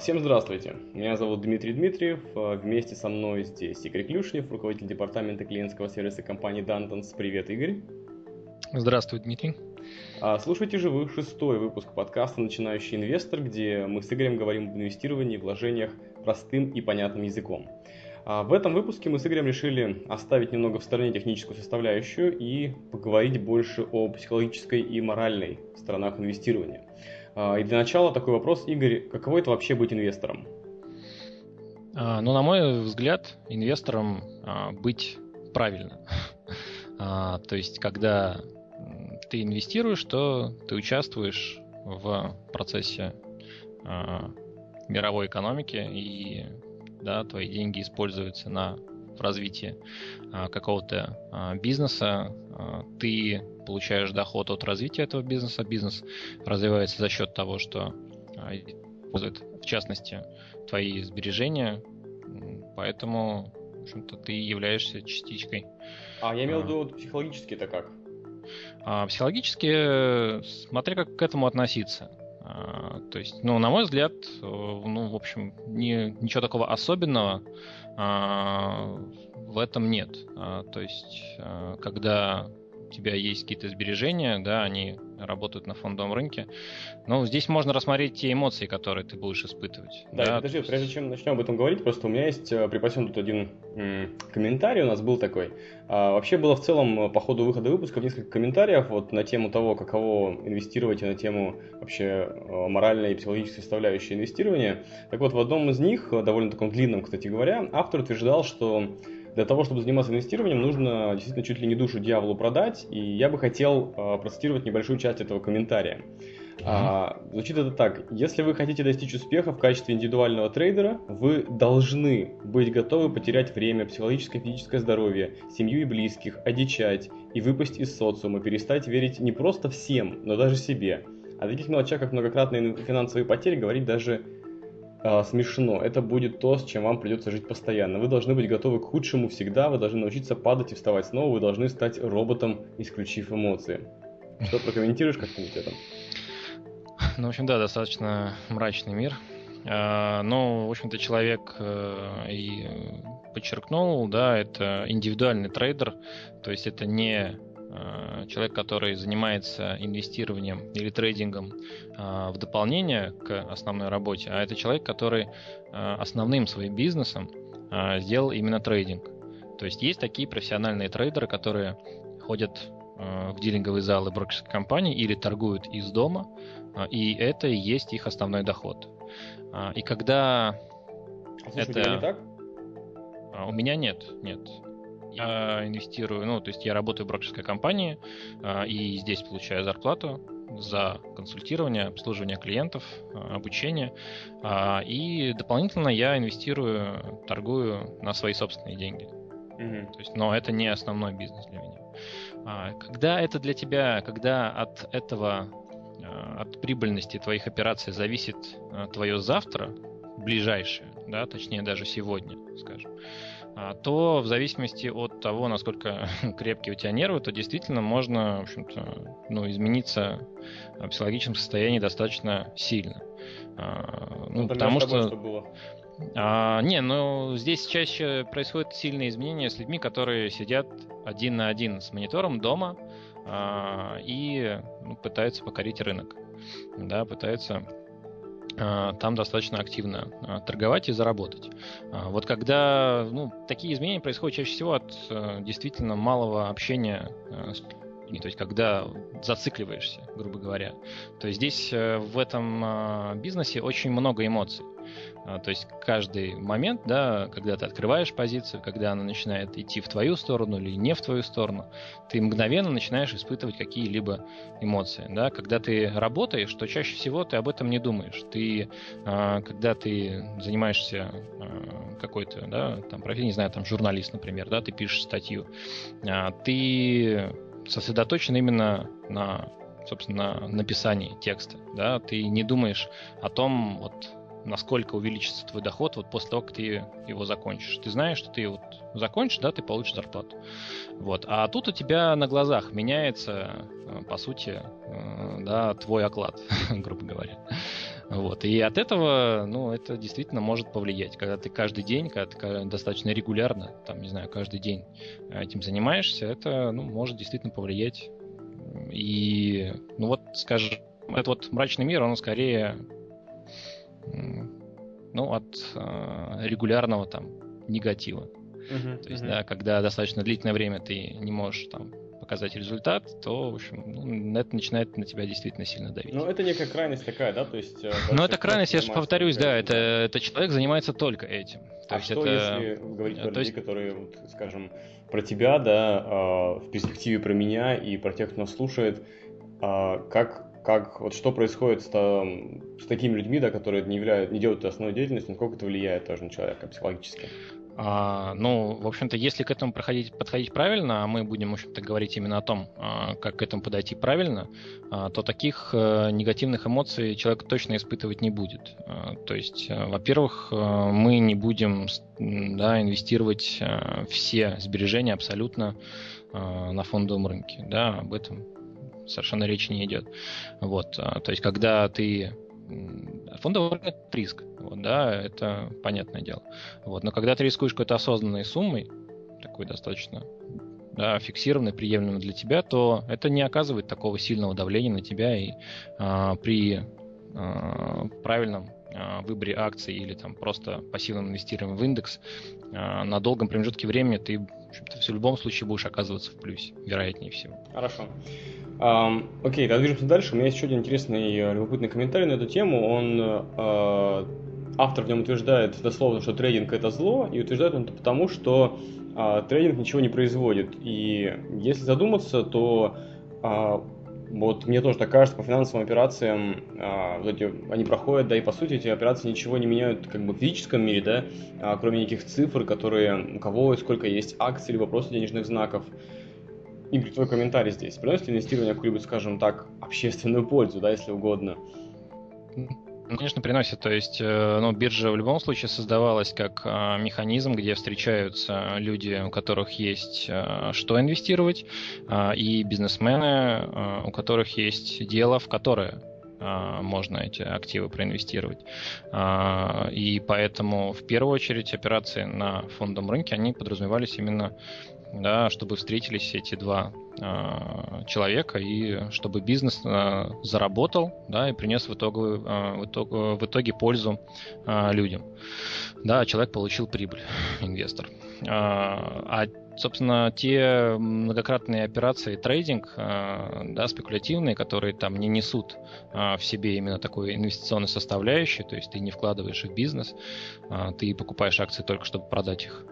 Всем здравствуйте, меня зовут Дмитрий Дмитриев, вместе со мной здесь Игорь Клюшнев, руководитель департамента клиентского сервиса компании Dantons. Привет, Игорь. Здравствуй, Дмитрий. Слушайте же вы 6-й выпуск подкаста «Начинающий инвестор», где мы с Игорем говорим об инвестировании и вложениях простым и понятным языком. В этом выпуске мы с Игорем решили оставить немного в стороне техническую составляющую и поговорить больше о психологической и моральной сторонах инвестирования. И для начала такой вопрос, Игорь, каково это вообще быть инвестором? Ну, на мой взгляд, инвестором быть правильно. То есть, когда ты инвестируешь, то ты участвуешь в процессе мировой экономики, и твои деньги используются в развитии какого-то бизнеса, ты получаешь доход от развития этого бизнеса, бизнес развивается за счет того, что использует, в частности, твои сбережения, поэтому, в общем-то, ты являешься частичкой. Я имел в виду психологически это как? Психологически, смотря как к этому относиться. То есть, на мой взгляд, в общем, ничего такого особенного в этом нет. То есть, когда у тебя есть какие-то сбережения, они работают на фондовом рынке, но здесь можно рассмотреть те эмоции, которые ты будешь испытывать. Подожди, прежде чем начнем об этом говорить, просто у меня есть припасен тут один комментарий, у нас был такой. Вообще было в целом по ходу выхода выпусков несколько комментариев на тему того, каково инвестировать, и на тему вообще моральной и психологической составляющей инвестирования. Так вот, в одном из них, довольно таком длинном, кстати говоря, автор утверждал, что для того, чтобы заниматься инвестированием, нужно действительно чуть ли не душу дьяволу продать, и я бы хотел процитировать небольшую часть этого комментария. Звучит это так. Если вы хотите достичь успеха в качестве индивидуального трейдера, вы должны быть готовы потерять время, психологическое и физическое здоровье, семью и близких, одичать и выпасть из социума, перестать верить не просто всем, но даже себе. О таких мелочах, как многократные финансовые потери, говорить даже смешно. Это будет то, с чем вам придется жить постоянно. Вы должны быть готовы к худшему всегда, вы должны научиться падать и вставать снова, вы должны стать роботом, исключив эмоции. Что прокомментируешь как-нибудь это? В общем, достаточно мрачный мир. В общем-то, человек и подчеркнул, это индивидуальный трейдер, то есть это не человек, который занимается инвестированием или трейдингом в дополнение к основной работе, а это человек, который основным своим бизнесом сделал именно трейдинг. То есть такие профессиональные трейдеры, которые ходят в дилинговые залы брокерской компании или торгуют из дома, и это и есть их основной доход. И когда... Слушай, это... У тебя не так? У меня нет. Я инвестирую, то есть я работаю в брокерской компании и здесь получаю зарплату за консультирование, обслуживание клиентов, обучение. И дополнительно я инвестирую, торгую на свои собственные деньги. Mm-hmm. То есть, но это не основной бизнес для меня. Когда это для тебя, когда от этого, от прибыльности твоих операций зависит твое завтра, ближайшее, точнее даже сегодня, скажем, то в зависимости от того, насколько крепкие у тебя нервы, то действительно можно, в общем-то, измениться в психологическом состоянии достаточно сильно. Потому что... Было. Здесь чаще происходят сильные изменения с людьми, которые сидят один на один с монитором дома и пытаются покорить рынок, пытаются там достаточно активно торговать и заработать. Вот когда такие изменения происходят чаще всего от действительно малого общения с людьми, то есть когда зацикливаешься, грубо говоря. То есть здесь в этом бизнесе очень много эмоций. То есть каждый момент, когда ты открываешь позицию, когда она начинает идти в твою сторону или не в твою сторону, ты мгновенно начинаешь испытывать какие-либо эмоции. Когда ты работаешь, то чаще всего ты об этом не думаешь. Ты, когда ты занимаешься какой-то, журналист, например, ты пишешь статью, ты сосредоточен именно на написании текста. Ты не думаешь о том, насколько увеличится твой доход после того, как ты его закончишь. Ты знаешь, что ты его закончишь, ты получишь зарплату. А тут у тебя на глазах меняется, по сути, твой оклад, грубо говоря. Вот. И от этого, ну, это действительно может повлиять. Когда ты каждый день, когда ты достаточно регулярно, там, не знаю, каждый день этим занимаешься, это, ну, может действительно повлиять. И, ну, вот, скажем, этот вот мрачный мир, он скорее, ну, от регулярного там негатива. То есть, да, когда достаточно длительное время ты не можешь там показать результат, то, в общем, ну, это начинает на тебя действительно сильно давить. Ну, это некая крайность такая, да? То есть, ну, это крайность, я же повторюсь, да, это человек занимается только этим. То а есть что, это... если говорить про людей, которые, вот, скажем, про тебя, да, в перспективе про меня и про тех, кто нас слушает, как вот что происходит с такими людьми, да, которые не делают это основной деятельностью, насколько это влияет тоже на человека психологически? Ну, в общем-то, если к этому подходить правильно, а мы будем, в общем-то, говорить именно о том, как к этому подойти правильно, то таких негативных эмоций человек точно испытывать не будет. То есть, во-первых, мы не будем, да, инвестировать все сбережения абсолютно на фондовом рынке. Да, об этом совершенно речи не идет. Вот. То есть, когда ты... Фондовый рынок — это риск, вот, да, это понятное дело. Вот, но когда ты рискуешь какой-то осознанной суммой, такой достаточно, да, фиксированной, приемлемой для тебя, то это не оказывает такого сильного давления на тебя, и при правильном выборе акций или там просто пассивном инвестировании в индекс на долгом промежутке времени ты, в общем-то, в любом случае будешь оказываться в плюсе, вероятнее всего. Хорошо. Окей, тогда движемся дальше. У меня есть еще один интересный, любопытный комментарий на эту тему. Автор в нем утверждает дословно, что трейдинг — это зло, и утверждает он это потому, что трейдинг ничего не производит. И если задуматься, то вот мне тоже так кажется, по финансовым операциям они проходят, да, и по сути эти операции ничего не меняют как бы в физическом мире, да, кроме неких цифр, которые у кого и сколько есть акций, либо просто денежных знаков. Игорь, твой комментарий здесь. Приносит инвестирование какую-либо, скажем так, общественную пользу, да, если угодно? Конечно, приносит. То есть, ну, биржа в любом случае создавалась как механизм, где встречаются люди, у которых есть что инвестировать, и бизнесмены, у которых есть дело, в которое можно эти активы проинвестировать. И поэтому, в первую очередь, операции на фондовом рынке, они подразумевались именно, да, чтобы встретились эти два человека, и чтобы бизнес заработал, да, и принес в итоге пользу людям. Да, человек получил прибыль, инвестор. Собственно, те многократные операции трейдинг, да, спекулятивные, которые там не несут в себе именно такой инвестиционной составляющей, то есть ты не вкладываешь их в бизнес, ты покупаешь акции только чтобы продать их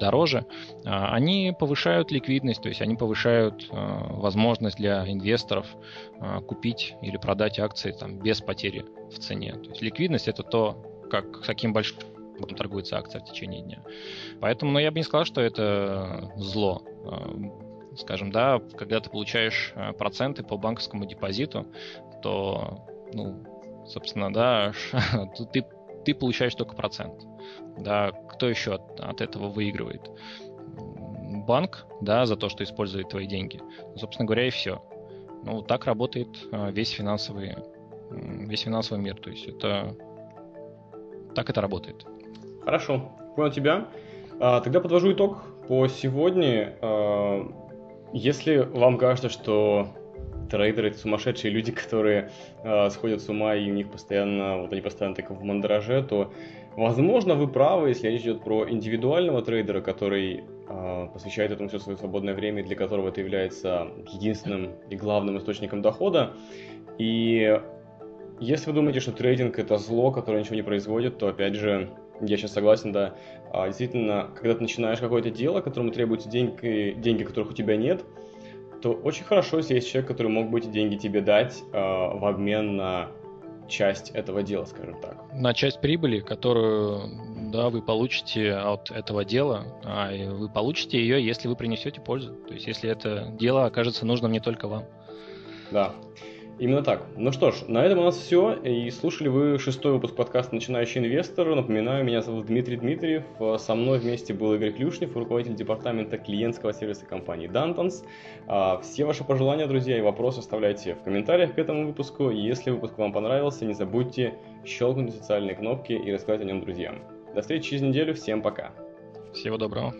дороже, они повышают ликвидность, то есть они повышают возможность для инвесторов купить или продать акции там без потери в цене. То есть ликвидность — это то, как, с каким большим торгуется акция в течение дня. Поэтому, ну, я бы не сказал, что это зло. Скажем, да, когда ты получаешь проценты по банковскому депозиту, то, ну, собственно, да, ты получаешь только процент. Да, кто еще от этого выигрывает? Банк, да, за то, что использует твои деньги. Собственно говоря, и все. Ну, так работает весь финансовый мир. То есть так это работает. Хорошо, понял тебя. Тогда подвожу итог по сегодня. Если вам кажется, что трейдеры — это сумасшедшие люди, которые сходят с ума, и у них постоянно, вот они постоянно так в мандраже, то, возможно, вы правы, если речь идет про индивидуального трейдера, который посвящает этому все свое свободное время, для которого это является единственным и главным источником дохода. И если вы думаете, что трейдинг — это зло, которое ничего не производит, то, опять же, я сейчас согласен, да, действительно, когда ты начинаешь какое-то дело, которому требуются деньги, которых у тебя нет, то очень хорошо, если есть человек, который мог бы эти деньги тебе дать в обмен на часть этого дела, скажем так. На часть прибыли, которую, да, вы получите от этого дела, а вы получите ее, если вы принесете пользу. То есть, если это дело окажется нужным не только вам. Да. Именно так. Ну что ж, на этом у нас все. И слушали вы 6-й выпуск подкаста «Начинающий инвестор». Напоминаю, меня зовут Дмитрий Дмитриев. Со мной вместе был Игорь Клюшнев, руководитель департамента клиентского сервиса компании Dantons. Все ваши пожелания, друзья, и вопросы оставляйте в комментариях к этому выпуску. Если выпуск вам понравился, не забудьте щелкнуть социальные кнопки и рассказать о нем друзьям. До встречи через неделю. Всем пока. Всего доброго.